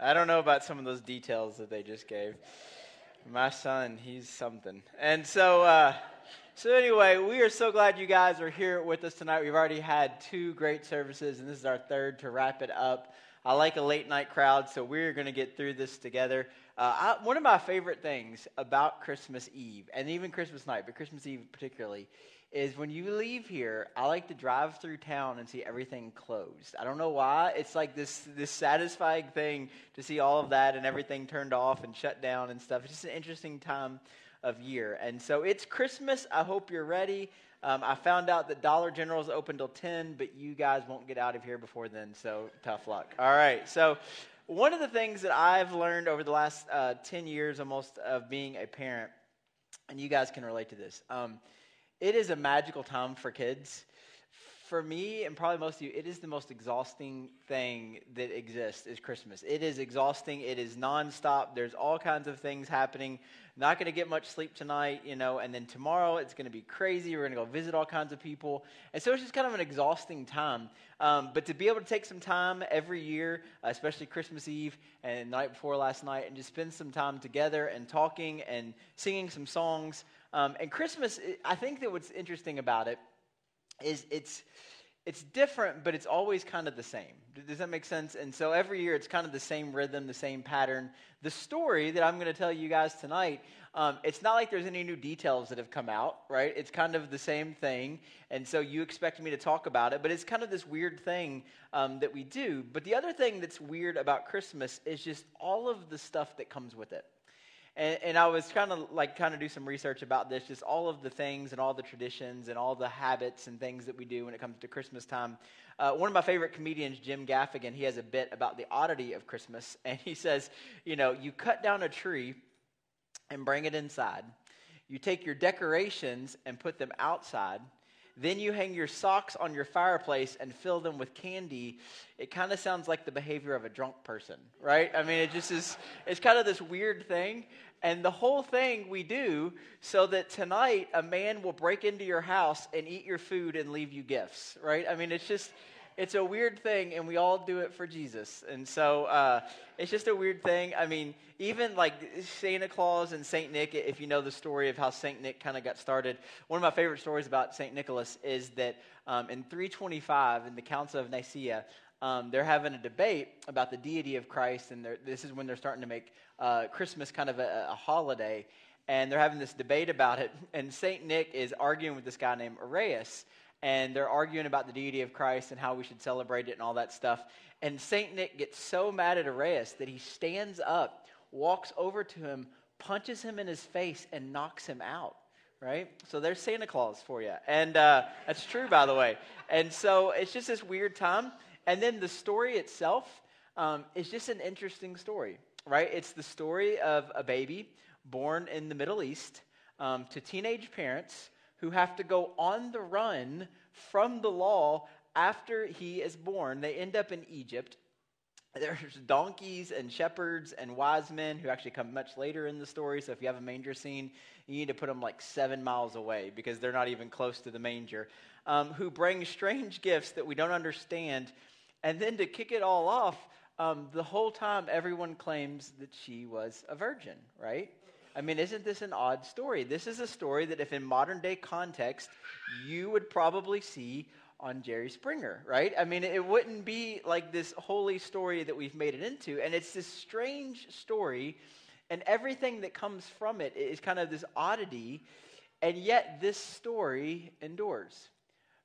I don't know about some of those details that they just gave. My son, he's something. And so anyway, we are so glad you guys are here with us tonight. We've already had two great services, and this is our third to wrap it up. I like a late-night crowd, so we're going to get through this together. One of my favorite things about Christmas Eve, and even Christmas night, but Christmas Eve particularly, is when you leave here, I like to drive through town and see everything closed. I don't know why. It's like this satisfying thing to see all of that and everything turned off and shut down and stuff. It's just an interesting time of year. And so it's Christmas. I hope you're ready. I found out that Dollar General is open till 10, but you guys won't get out of here before then, so tough luck. All right, so one of the things that I've learned over the last 10 years almost of being a parent, and you guys can relate to this, it is a magical time for kids. For me, and probably most of you, it is the most exhausting thing that exists is Christmas. It is exhausting. It is nonstop. There's all kinds of things happening. Not going to get much sleep tonight, and then tomorrow it's going to be crazy. We're going to go visit all kinds of people. And so it's just kind of an exhausting time. But to be able to take some time every year, especially Christmas Eve and the night before last night, and just spend some time together and talking and singing some songs. And Christmas, I think that what's interesting about it is it's different, but it's always kind of the same. Does that make sense? And so every year it's kind of the same rhythm, the same pattern. The story that I'm going to tell you guys tonight, it's not like there's any new details that have come out, right? It's kind of the same thing, and so you expect me to talk about it, but it's kind of this weird thing that we do. But the other thing that's weird about Christmas is just all of the stuff that comes with it. And I was trying to do some research about this, just all of the things and all the traditions and all the habits and things that we do when it comes to Christmas time. One of my favorite comedians, Jim Gaffigan, he has a bit about the oddity of Christmas. And he says, you cut down a tree and bring it inside. You take your decorations and put them outside. Then you hang your socks on your fireplace and fill them with candy. It kind of sounds like the behavior of a drunk person, right? I mean, it just is, it's kind of this weird thing. And the whole thing we do so that tonight a man will break into your house and eat your food and leave you gifts, right? I mean, it's just, it's a weird thing, and we all do it for Jesus. And so it's just a weird thing. I mean, even like Santa Claus and Saint Nick, if you know the story of how Saint Nick kind of got started, one of my favorite stories about Saint Nicholas is that in 325 in the Council of Nicaea, they're having a debate about the deity of Christ, and this is when they're starting to make Christmas kind of a holiday, and they're having this debate about it, and Saint Nick is arguing with this guy named Arius, and they're arguing about the deity of Christ and how we should celebrate it and all that stuff. And St. Nick gets so mad at Arius that he stands up, walks over to him, punches him in his face, and knocks him out, right? So there's Santa Claus for you. And that's true, by the way. And so it's just this weird time. And then the story itself is just an interesting story, right? It's the story of a baby born in the Middle East to teenage parents who have to go on the run from the law after he is born. They end up in Egypt. There's donkeys and shepherds and wise men who actually come much later in the story. So if you have a manger scene, you need to put them like 7 miles away because they're not even close to the manger, who bring strange gifts that we don't understand. And then to kick it all off, the whole time everyone claims that she was a virgin, right? I mean, isn't this an odd story? This is a story that if in modern day context, you would probably see on Jerry Springer, right? I mean, it wouldn't be like this holy story that we've made it into. And it's this strange story, and everything that comes from it is kind of this oddity. And yet this story endures.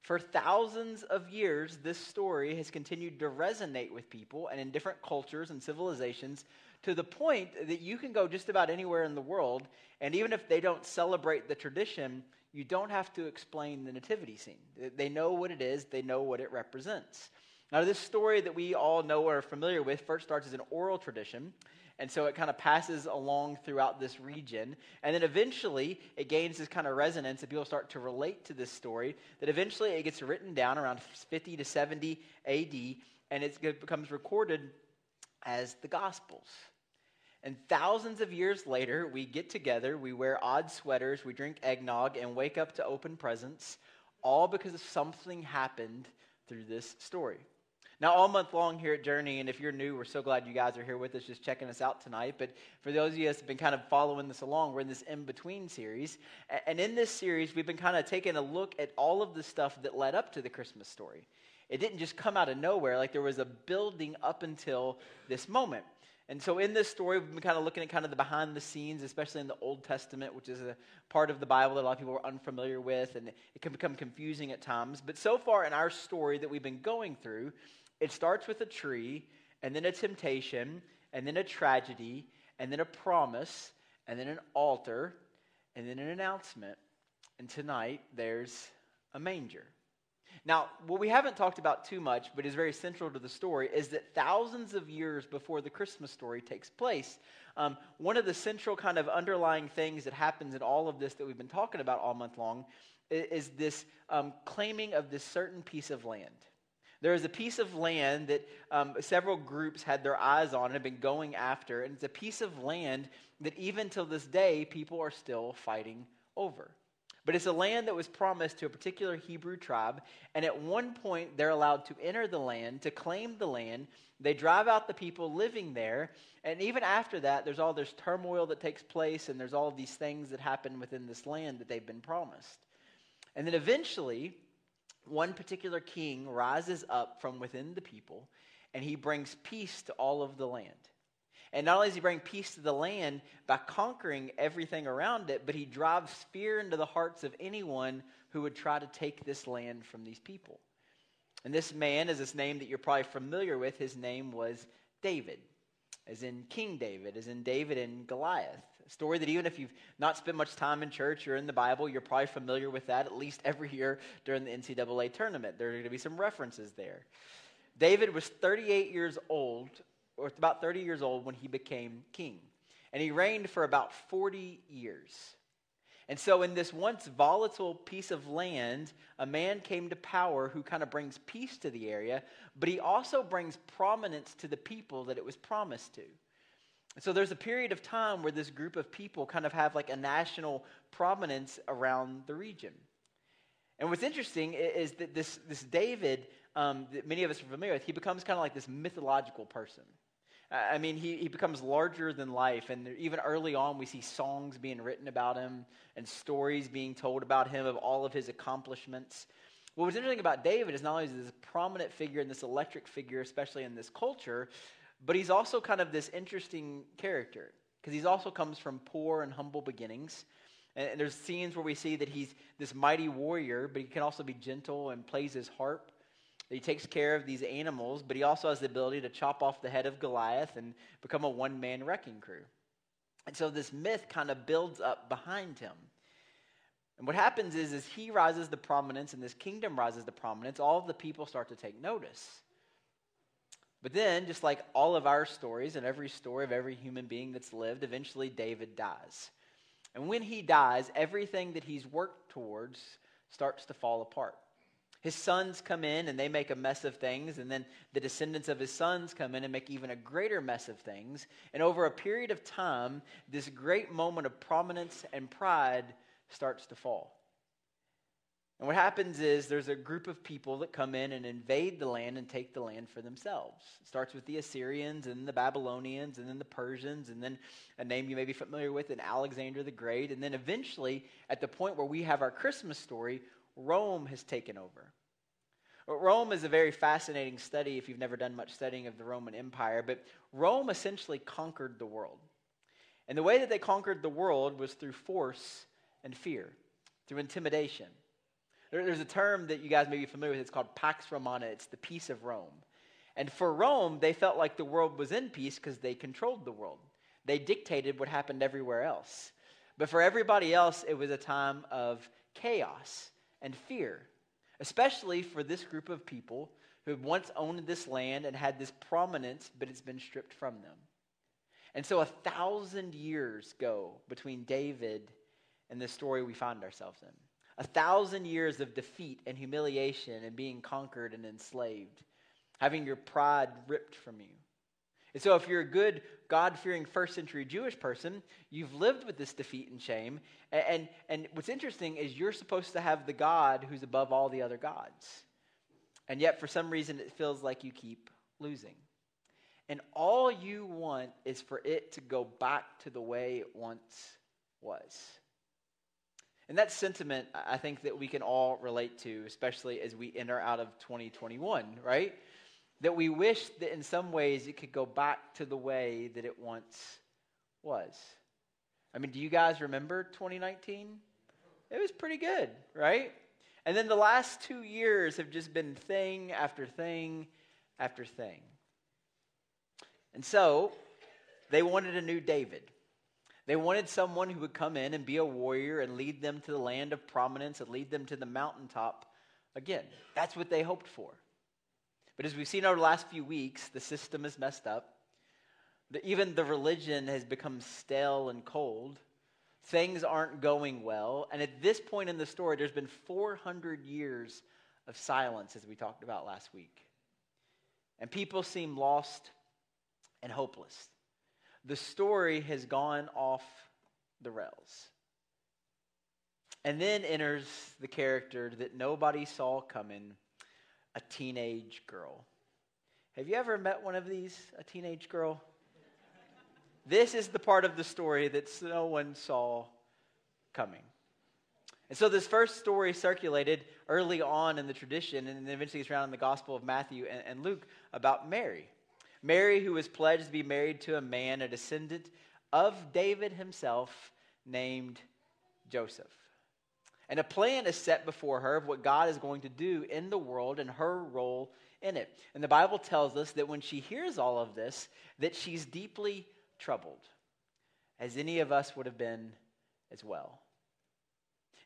For thousands of years, this story has continued to resonate with people and in different cultures and civilizations, to the point that you can go just about anywhere in the world, and even if they don't celebrate the tradition, you don't have to explain the nativity scene. They know what it is. They know what it represents. Now, this story that we all know or are familiar with first starts as an oral tradition, and so it kind of passes along throughout this region, and then eventually it gains this kind of resonance that people start to relate to this story, that eventually it gets written down around 50 to 70 AD, and it becomes recorded as the Gospels. And thousands of years later, we get together, we wear odd sweaters, we drink eggnog, and wake up to open presents, all because of something happened through this story. Now, all month long here at Journey, and if you're new, we're so glad you guys are here with us, just checking us out tonight. But for those of you that have been kind of following this along, we're in this in-between series. And in this series, we've been kind of taking a look at all of the stuff that led up to the Christmas story. It didn't just come out of nowhere. Like, there was a building up until this moment. And so in this story, we've been kind of looking at kind of the behind the scenes, especially in the Old Testament, which is a part of the Bible that a lot of people are unfamiliar with, and it can become confusing at times. But so far in our story that we've been going through, it starts with a tree, and then a temptation, and then a tragedy, and then a promise, and then an altar, and then an announcement. And tonight, there's a manger. Now, what we haven't talked about too much, but is very central to the story, is that thousands of years before the Christmas story takes place, one of the central kind of underlying things that happens in all of this that we've been talking about all month long is this claiming of this certain piece of land. There is a piece of land that several groups had their eyes on and have been going after, and it's a piece of land that even till this day, people are still fighting over. But it's a land that was promised to a particular Hebrew tribe, and at one point, they're allowed to enter the land, to claim the land. They drive out the people living there, and even after that, there's all this turmoil that takes place, and there's all these things that happen within this land that they've been promised. And then eventually, one particular king rises up from within the people, and he brings peace to all of the land. And not only does he bring peace to the land by conquering everything around it, but he drives fear into the hearts of anyone who would try to take this land from these people. And this man is this name that you're probably familiar with. His name was David, as in King David, as in David and Goliath. A story that even if you've not spent much time in church or in the Bible, you're probably familiar with that at least every year during the NCAA tournament. There are going to be some references there. David was 38 years old, or about 30 years old when he became king. And he reigned for about 40 years. And so in this once volatile piece of land, a man came to power who kind of brings peace to the area, but he also brings prominence to the people that it was promised to. And so there's a period of time where this group of people kind of have like a national prominence around the region. And what's interesting is that this David, that many of us are familiar with, he becomes kind of like this mythological person. I mean, he becomes larger than life, and even early on we see songs being written about him and stories being told about him of all of his accomplishments. What was interesting about David is not only is he this prominent figure and this electric figure, especially in this culture, but he's also kind of this interesting character because he also comes from poor and humble beginnings. And there's scenes where we see that he's this mighty warrior, but he can also be gentle and plays his harp. He takes care of these animals, but he also has the ability to chop off the head of Goliath and become a one-man wrecking crew. And so this myth kind of builds up behind him. And what happens is he rises to prominence and this kingdom rises to prominence. All of the people start to take notice. But then, just like all of our stories and every story of every human being that's lived, eventually David dies. And when he dies, everything that he's worked towards starts to fall apart. His sons come in and they make a mess of things, and then the descendants of his sons come in and make even a greater mess of things. And over a period of time, this great moment of prominence and pride starts to fall. And what happens is there's a group of people that come in and invade the land and take the land for themselves. It starts with the Assyrians and the Babylonians and then the Persians and then a name you may be familiar with, and Alexander the Great. And then eventually, at the point where we have our Christmas story, Rome has taken over. Rome is a very fascinating study if you've never done much studying of the Roman Empire, but Rome essentially conquered the world. And the way that they conquered the world was through force and fear, through intimidation. There's a term that you guys may be familiar with. It's called Pax Romana. It's the peace of Rome. And for Rome, they felt like the world was in peace because they controlled the world. They dictated what happened everywhere else. But for everybody else, it was a time of chaos and fear, especially for this group of people who had once owned this land and had this prominence, but it's been stripped from them. And so 1,000 years go between David and the story we find ourselves in. 1,000 years of defeat and humiliation and being conquered and enslaved, having your pride ripped from you. And so if you're a good, God-fearing first-century Jewish person, you've lived with this defeat and shame. And what's interesting is you're supposed to have the God who's above all the other gods. And yet, for some reason, it feels like you keep losing. And all you want is for it to go back to the way it once was. And that sentiment, I think, that we can all relate to, especially as we enter out of 2021, right? That we wish that in some ways it could go back to the way that it once was. I mean, do you guys remember 2019? It was pretty good, right? And then the last 2 years have just been thing after thing after thing. And so they wanted a new David. They wanted someone who would come in and be a warrior and lead them to the land of prominence and lead them to the mountaintop again. That's what they hoped for. But as we've seen over the last few weeks, the system is messed up. Even the religion has become stale and cold. Things aren't going well. And at this point in the story, there's been 400 years of silence, as we talked about last week. And people seem lost and hopeless. The story has gone off the rails. And then enters the character that nobody saw coming, a teenage girl. Have you ever met one of these, a teenage girl? This is the part of the story that no one saw coming. And so this first story circulated early on in the tradition, and eventually it's found in the Gospel of Matthew and Luke, about Mary. Mary, who was pledged to be married to a man, a descendant of David himself, named Joseph. And a plan is set before her of what God is going to do in the world and her role in it. And the Bible tells us that when she hears all of this, that she's deeply troubled, as any of us would have been as well.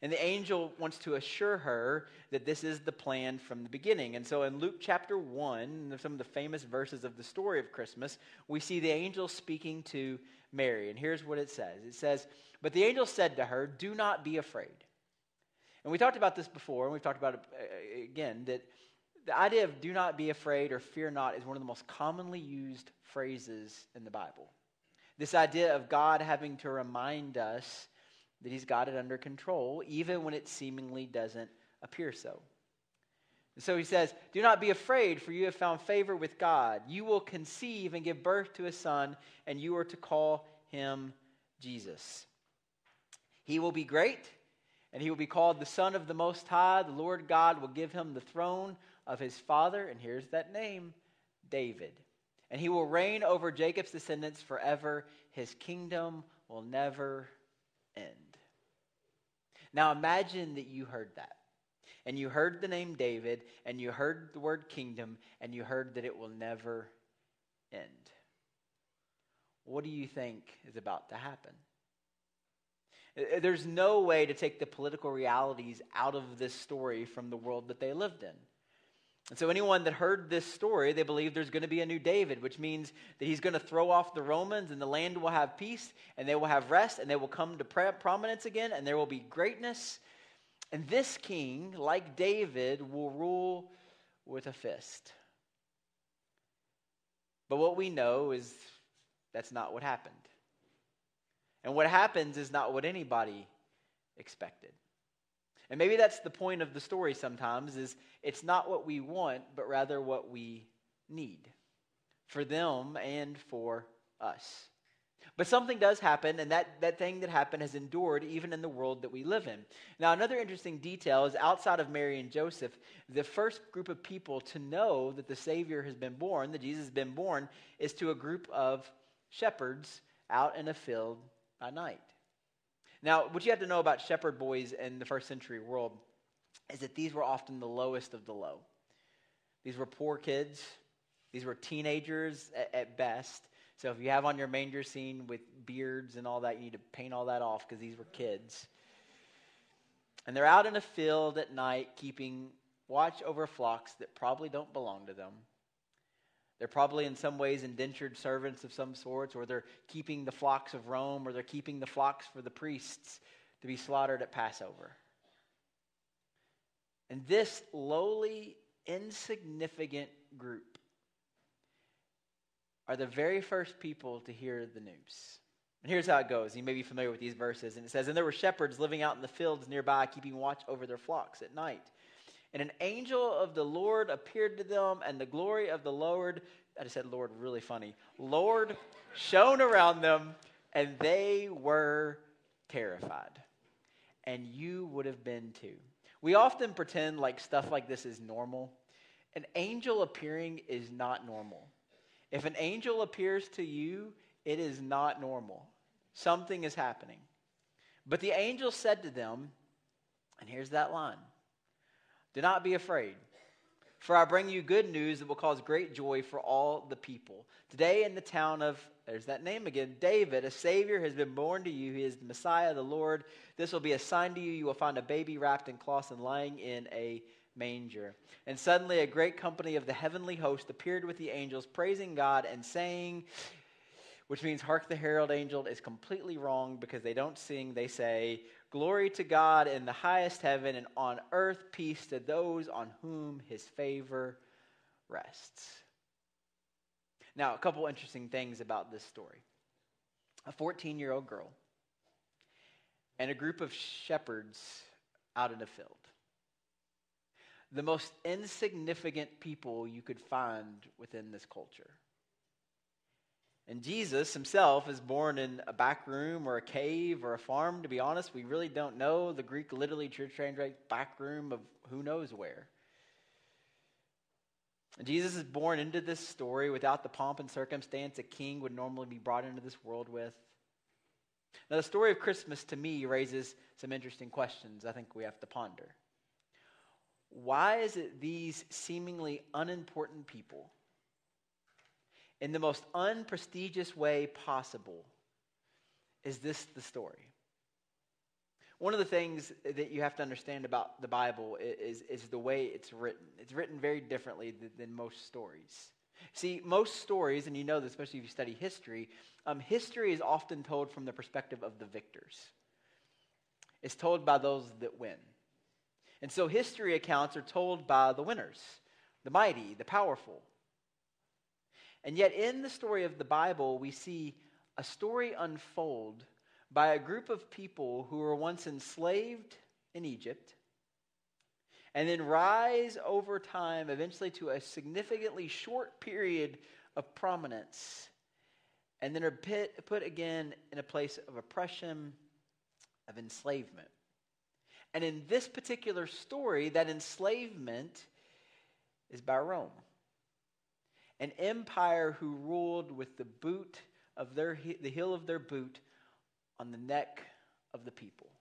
And the angel wants to assure her that this is the plan from the beginning. And so in Luke chapter 1, some of the famous verses of the story of Christmas, we see the angel speaking to Mary. And here's what it says. It says, "But the angel said to her, 'Do not be afraid.'" And we talked about this before, and we've talked about it again, that the idea of "do not be afraid" or "fear not" is one of the most commonly used phrases in the Bible. This idea of God having to remind us that he's got it under control, even when it seemingly doesn't appear so. And so he says, "Do not be afraid, for you have found favor with God. You will conceive and give birth to a son, and you are to call him Jesus. He will be great, and he will be called the Son of the Most High. The Lord God will give him the throne of his father," and here's that name, David. "And he will reign over Jacob's descendants forever. His kingdom will never end." Now imagine that you heard that, and you heard the name David, and you heard the word kingdom, and you heard that it will never end. What do you think is about to happen? There's no way to take the political realities out of this story from the world that they lived in. And so anyone that heard this story, they believe there's going to be a new David, which means that he's going to throw off the Romans and the land will have peace and they will have rest and they will come to prominence again and there will be greatness. And this king, like David, will rule with a fist. But what we know is that's not what happened. And what happens is not what anybody expected. And maybe that's the point of the story sometimes, is it's not what we want, but rather what we need for them and for us. But something does happen, and that thing that happened has endured even in the world that we live in. Now, another interesting detail is outside of Mary and Joseph, the first group of people to know that the Savior has been born, that Jesus has been born, is to a group of shepherds out in a field by night. Now, what you have to know about shepherd boys in the first century world is that these were often the lowest of the low. These were poor kids. These were teenagers at best. So if you have on your manger scene with beards and all that, you need to paint all that off because these were kids. And they're out in a field at night keeping watch over flocks that probably don't belong to them. They're probably in some ways indentured servants of some sorts, or they're keeping the flocks of Rome, or they're keeping the flocks for the priests to be slaughtered at Passover. And this lowly, insignificant group are the very first people to hear the news. And here's how it goes. You may be familiar with these verses. And it says, "And there were shepherds living out in the fields nearby, keeping watch over their flocks at night. And an angel of the Lord appeared to them, and the glory of the Lord, I just said Lord really funny, Lord shone around them, and they were terrified. And you would have been too. We often pretend like stuff like this is normal. An angel appearing is not normal. If an angel appears to you, it is not normal. Something is happening. But the angel said to them, and here's that line, "Do not be afraid, for I bring you good news that will cause great joy for all the people. Today in the town of," there's that name again, "David, a Savior has been born to you. He is the Messiah, the Lord. This will be a sign to you. You will find a baby wrapped in cloths and lying in a manger." And suddenly a great company of the heavenly host appeared with the angels, praising God and saying, which means hark the herald angel is completely wrong because they don't sing. They say, "Glory to God in the highest heaven, and on earth peace to those on whom his favor rests." Now, a couple interesting things about this story. A 14-year-old girl and a group of shepherds out in a field. The most insignificant people you could find within this culture. And Jesus himself is born in a back room or a cave or a farm. To be honest, we really don't know. The Greek literally translates back room of who knows where. And Jesus is born into this story without the pomp and circumstance a king would normally be brought into this world with. Now, the story of Christmas to me raises some interesting questions I think we have to ponder. Why is it these seemingly unimportant people, in the most unprestigious way possible, is this the story? One of the things that you have to understand about the Bible is the way it's written. It's written very differently than most stories. See, most stories, and you know this, especially if you study history, history is often told from the perspective of the victors. It's told by those that win. And so history accounts are told by the winners, the mighty, the powerful. And yet in the story of the Bible, we see a story unfold by a group of people who were once enslaved in Egypt and then rise over time eventually to a significantly short period of prominence and then are put again in a place of oppression, of enslavement. And in this particular story, that enslavement is by Rome. An empire who ruled with the boot of the heel of their boot on the neck of the people.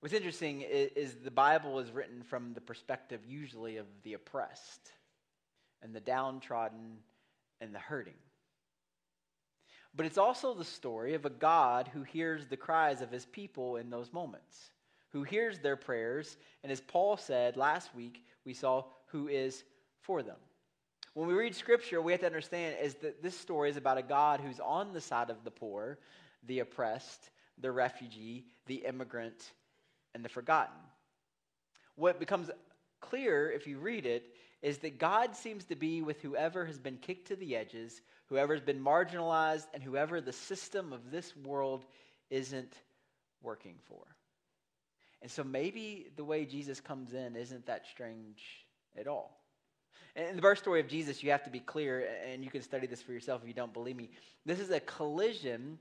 What's interesting is the Bible is written from the perspective usually of the oppressed and the downtrodden and the hurting. But it's also the story of a God who hears the cries of his people in those moments, who hears their prayers, and as Paul said last week, we saw who is for them. When we read scripture, we have to understand is that this story is about a God who's on the side of the poor, the oppressed, the refugee, the immigrant, and the forgotten. What becomes clear if you read it is that God seems to be with whoever has been kicked to the edges, whoever has been marginalized, and whoever the system of this world isn't working for. And so maybe the way Jesus comes in isn't that strange at all. In the birth story of Jesus, you have to be clear, and you can study this for yourself if you don't believe me. This is a collision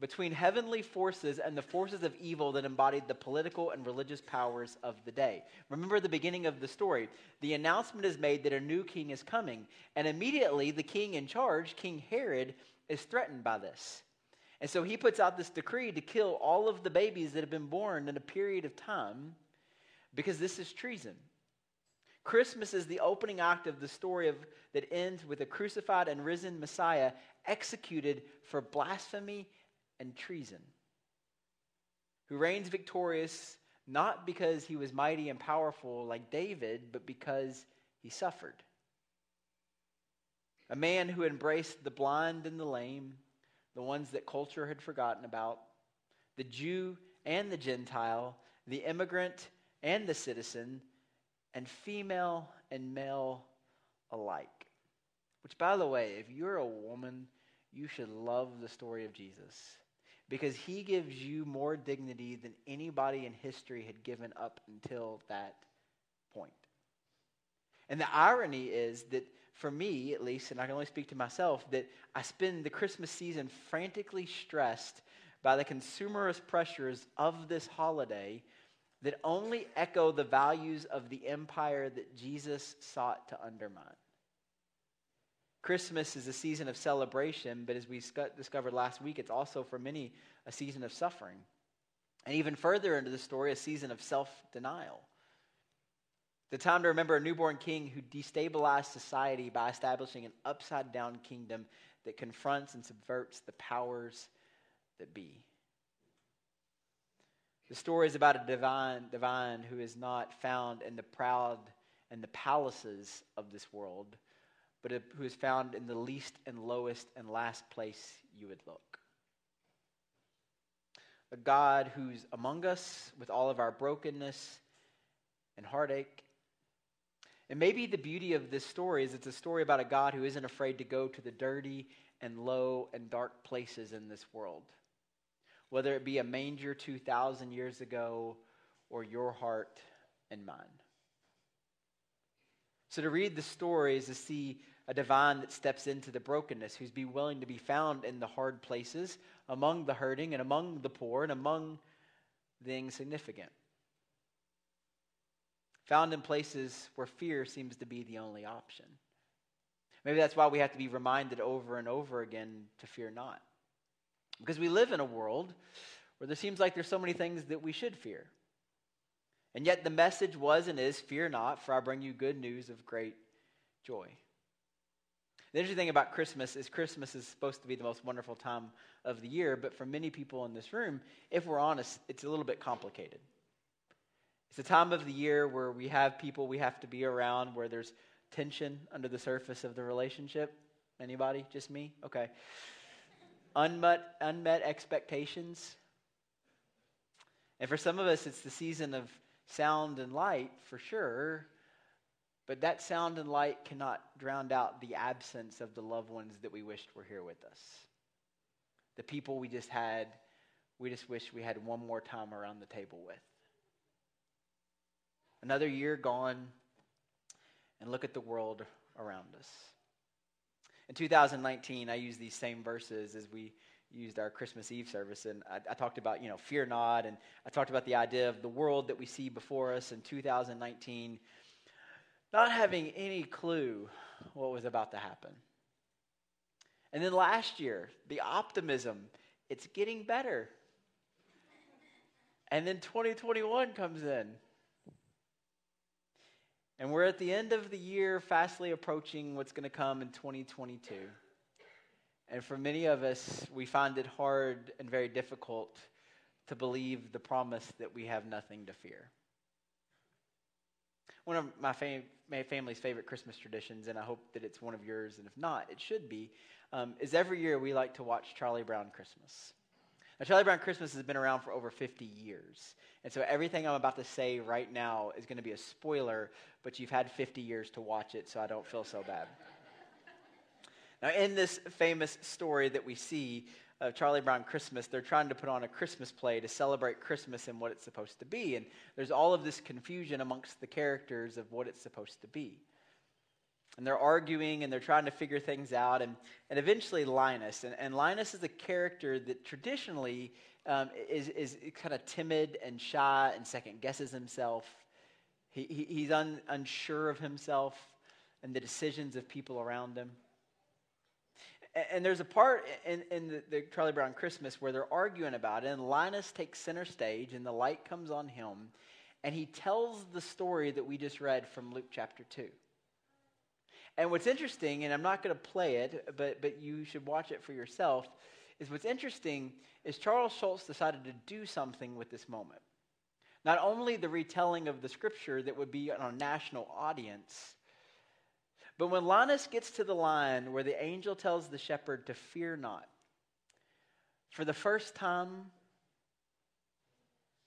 between heavenly forces and the forces of evil that embodied the political and religious powers of the day. Remember the beginning of the story. The announcement is made that a new king is coming, and immediately the king in charge, King Herod, is threatened by this. And so he puts out this decree to kill all of the babies that have been born in a period of time because this is treason. Christmas is the opening act of the story that ends with a crucified and risen Messiah executed for blasphemy and treason, who reigns victorious not because he was mighty and powerful like David, but because he suffered. A man who embraced the blind and the lame, the ones that culture had forgotten about, the Jew and the Gentile, the immigrant and the citizen, and female and male alike. Which, by the way, if you're a woman, you should love the story of Jesus. because he gives you more dignity than anybody in history had given up until that point. And the irony is that for me, at least, and I can only speak to myself, that I spend the Christmas season frantically stressed by the consumerist pressures of this holiday that only echo the values of the empire that Jesus sought to undermine. Christmas is a season of celebration, but as we discovered last week, it's also for many a season of suffering. And even further into the story, a season of self-denial. The time to remember a newborn king who destabilized society by establishing an upside-down kingdom that confronts and subverts the powers that be. The story is about a divine who is not found in the proud and the palaces of this world, but who is found in the least and lowest and last place you would look. A God who's among us with all of our brokenness and heartache. And maybe the beauty of this story is it's a story about a God who isn't afraid to go to the dirty and low and dark places in this world, whether it be a manger 2,000 years ago or your heart and mine. So to read the story is to see a divine that steps into the brokenness, who's be willing to be found in the hard places, among the hurting and among the poor and among the insignificant. Found in places where fear seems to be the only option. Maybe that's why we have to be reminded over and over again to fear not. Because we live in a world where there seems like there's so many things that we should fear. And yet the message was and is, fear not, for I bring you good news of great joy. The interesting thing about Christmas is supposed to be the most wonderful time of the year, but for many people in this room, if we're honest, it's a little bit complicated. It's a time of the year where we have people we have to be around, where there's tension under the surface of the relationship. Anybody? Just me? Okay. Unmet expectations. And for some of us, it's the season of sound and light, for sure, but that sound and light cannot drown out the absence of the loved ones that we wished were here with us. The people we just wish we had one more time around the table with. Another year gone, and look at the world around us. In 2019, I used these same verses as we used our Christmas Eve service, and I talked about, fear not, and I talked about the idea of the world that we see before us in 2019, not having any clue what was about to happen. And then last year, the optimism, it's getting better. And then 2021 comes in. And we're at the end of the year, fastly approaching what's going to come in 2022. And for many of us, we find it hard and very difficult to believe the promise that we have nothing to fear. One of my family's favorite Christmas traditions, and I hope that it's one of yours, and if not, it should be, is every year we like to watch Charlie Brown Christmas. Now, Charlie Brown Christmas has been around for over 50 years, and so everything I'm about to say right now is going to be a spoiler, but you've had 50 years to watch it, so I don't feel so bad. Now, in this famous story that we see of Charlie Brown Christmas, they're trying to put on a Christmas play to celebrate Christmas and what it's supposed to be. And there's all of this confusion amongst the characters of what it's supposed to be. And they're arguing and they're trying to figure things out. And eventually Linus, and Linus is a character that traditionally is kind of timid and shy and second guesses himself. He's unsure of himself and the decisions of people around him. And there's a part in the Charlie Brown Christmas where they're arguing about it, and Linus takes center stage, and the light comes on him, and he tells the story that we just read from Luke chapter 2. And what's interesting, and I'm not going to play it, but you should watch it for yourself, is what's interesting is Charles Schultz decided to do something with this moment. Not only the retelling of the scripture that would be on a national audience, but when Linus gets to the line where the angel tells the shepherd to fear not, for the first time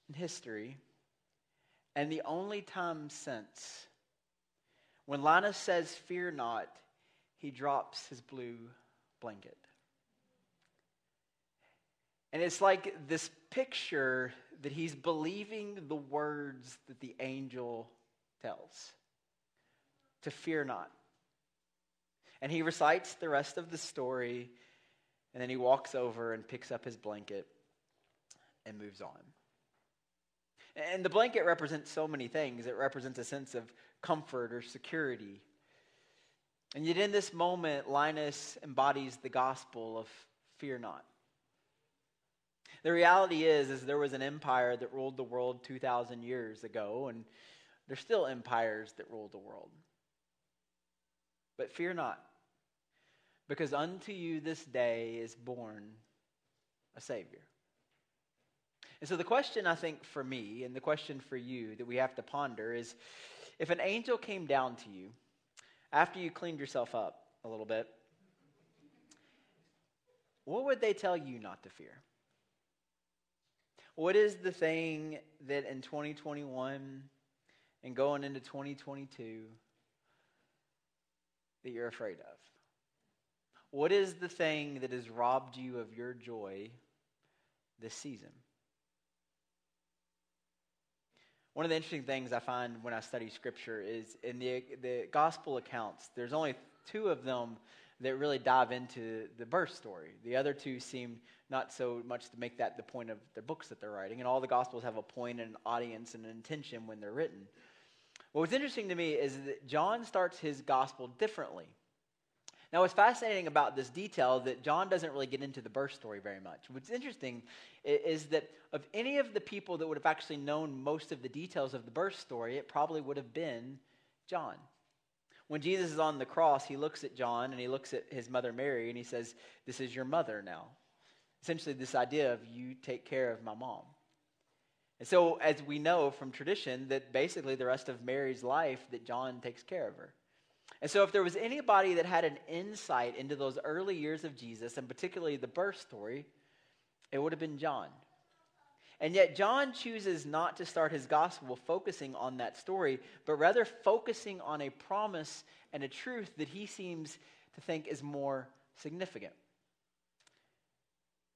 in history, and the only time since, when Linus says fear not, he drops his blue blanket. And it's like this picture that he's believing the words that the angel tells, to fear not. And he recites the rest of the story, and then he walks over and picks up his blanket and moves on. And the blanket represents so many things. It represents a sense of comfort or security. And yet in this moment, Linus embodies the gospel of fear not. The reality is there was an empire that ruled the world 2,000 years ago, and there's still empires that rule the world. But fear not, because unto you this day is born a Savior. And so the question, I think, for me, and the question for you that we have to ponder is, if an angel came down to you after you cleaned yourself up a little bit, what would they tell you not to fear? What is the thing that in 2021 and going into 2022 that you're afraid of? What is the thing that has robbed you of your joy this season? One of the interesting things I find when I study Scripture is in the gospel accounts, there's only two of them that really dive into the birth story. The other two seem not so much to make that the point of the books that they're writing, and all the Gospels have a point and an audience and an intention when they're written. What was interesting to me is that John starts his gospel differently. Now, what's fascinating about this detail is that John doesn't really get into the birth story very much. What's interesting is that of any of the people that would have actually known most of the details of the birth story, it probably would have been John. When Jesus is on the cross, he looks at John and he looks at his mother Mary and he says, "This is your mother now." Essentially this idea of you take care of my mom. And so as we know from tradition that basically the rest of Mary's life that John takes care of her. And so if there was anybody that had an insight into those early years of Jesus and particularly the birth story, it would have been John. And yet John chooses not to start his gospel focusing on that story, but rather focusing on a promise and a truth that he seems to think is more significant.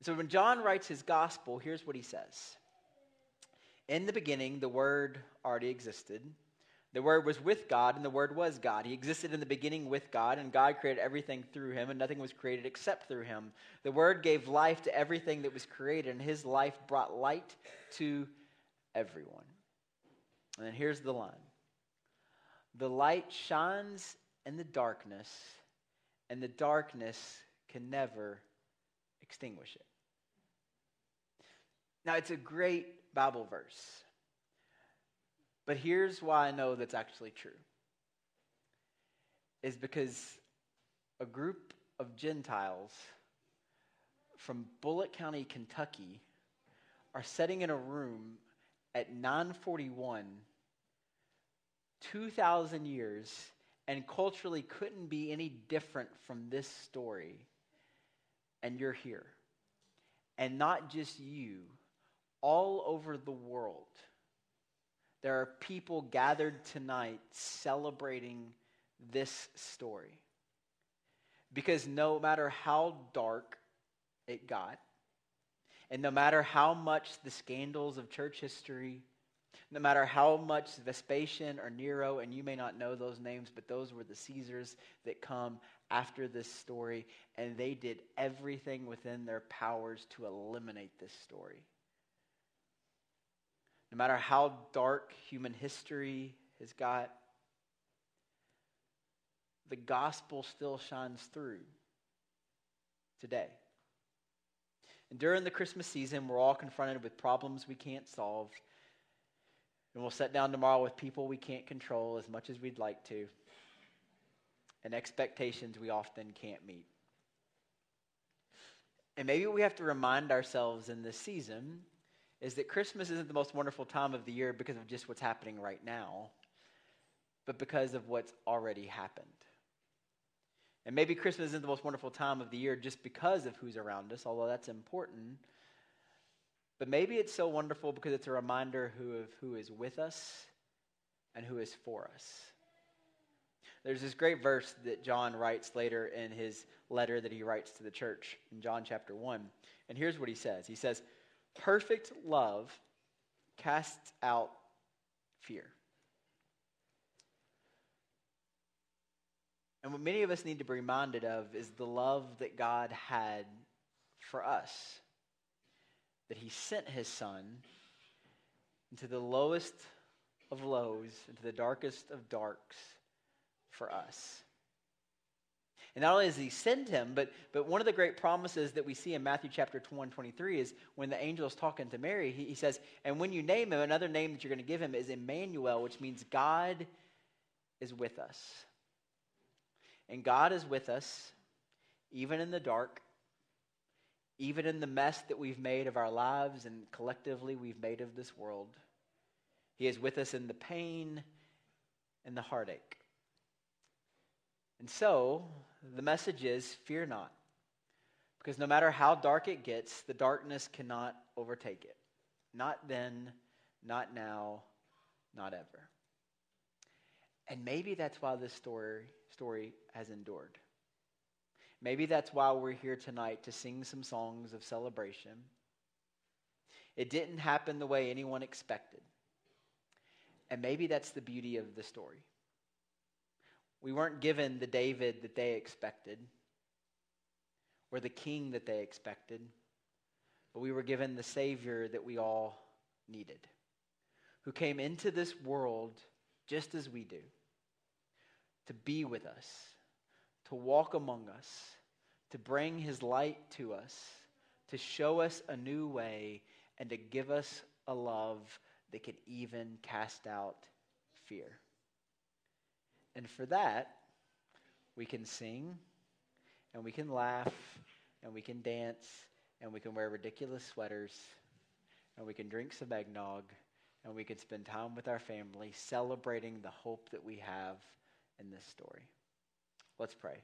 So when John writes his gospel, here's what he says. In the beginning, the Word already existed. The Word was with God, and the Word was God. He existed in the beginning with God, and God created everything through him, and nothing was created except through him. The Word gave life to everything that was created, and his life brought light to everyone. And here's the line. The light shines in the darkness, and the darkness can never extinguish it. Now, it's a great Bible verse. But here's why I know that's actually true. Is because a group of Gentiles from Bullitt County, Kentucky, are sitting in a room at 941, 2,000 years, and culturally couldn't be any different from this story. And you're here. And not just you, all over the world. There are people gathered tonight celebrating this story. Because no matter how dark it got, and no matter how much the scandals of church history, no matter how much Vespasian or Nero, and you may not know those names, but those were the Caesars that come after this story, and they did everything within their powers to eliminate this story. No matter how dark human history has got, the gospel still shines through today. And during the Christmas season, we're all confronted with problems we can't solve. And we'll sit down tomorrow with people we can't control as much as we'd like to. And expectations we often can't meet. And maybe we have to remind ourselves in this season is that Christmas isn't the most wonderful time of the year because of just what's happening right now, but because of what's already happened. And maybe Christmas isn't the most wonderful time of the year just because of who's around us, although that's important. But maybe it's so wonderful because it's a reminder of who is with us and who is for us. There's this great verse that John writes later in his letter that he writes to the church in John chapter 1. And here's what he says. He says, perfect love casts out fear. And what many of us need to be reminded of is the love that God had for us, that he sent his son into the lowest of lows, into the darkest of darks for us. And not only does he send him, but one of the great promises that we see in Matthew chapter 1:23 is when the angel is talking to Mary, he says, and when you name him, another name that you're going to give him is Emmanuel, which means God is with us. And God is with us, even in the dark, even in the mess that we've made of our lives and collectively we've made of this world. He is with us in the pain and the heartache. And so, the message is, fear not. Because no matter how dark it gets, the darkness cannot overtake it. Not then, not now, not ever. And maybe that's why this story has endured. Maybe that's why we're here tonight to sing some songs of celebration. It didn't happen the way anyone expected. And maybe that's the beauty of the story. We weren't given the David that they expected or the king that they expected, but we were given the Savior that we all needed, who came into this world just as we do, to be with us, to walk among us, to bring his light to us, to show us a new way, and to give us a love that can even cast out fear. And for that, we can sing, and we can laugh, and we can dance, and we can wear ridiculous sweaters, and we can drink some eggnog, and we can spend time with our family celebrating the hope that we have in this story. Let's pray.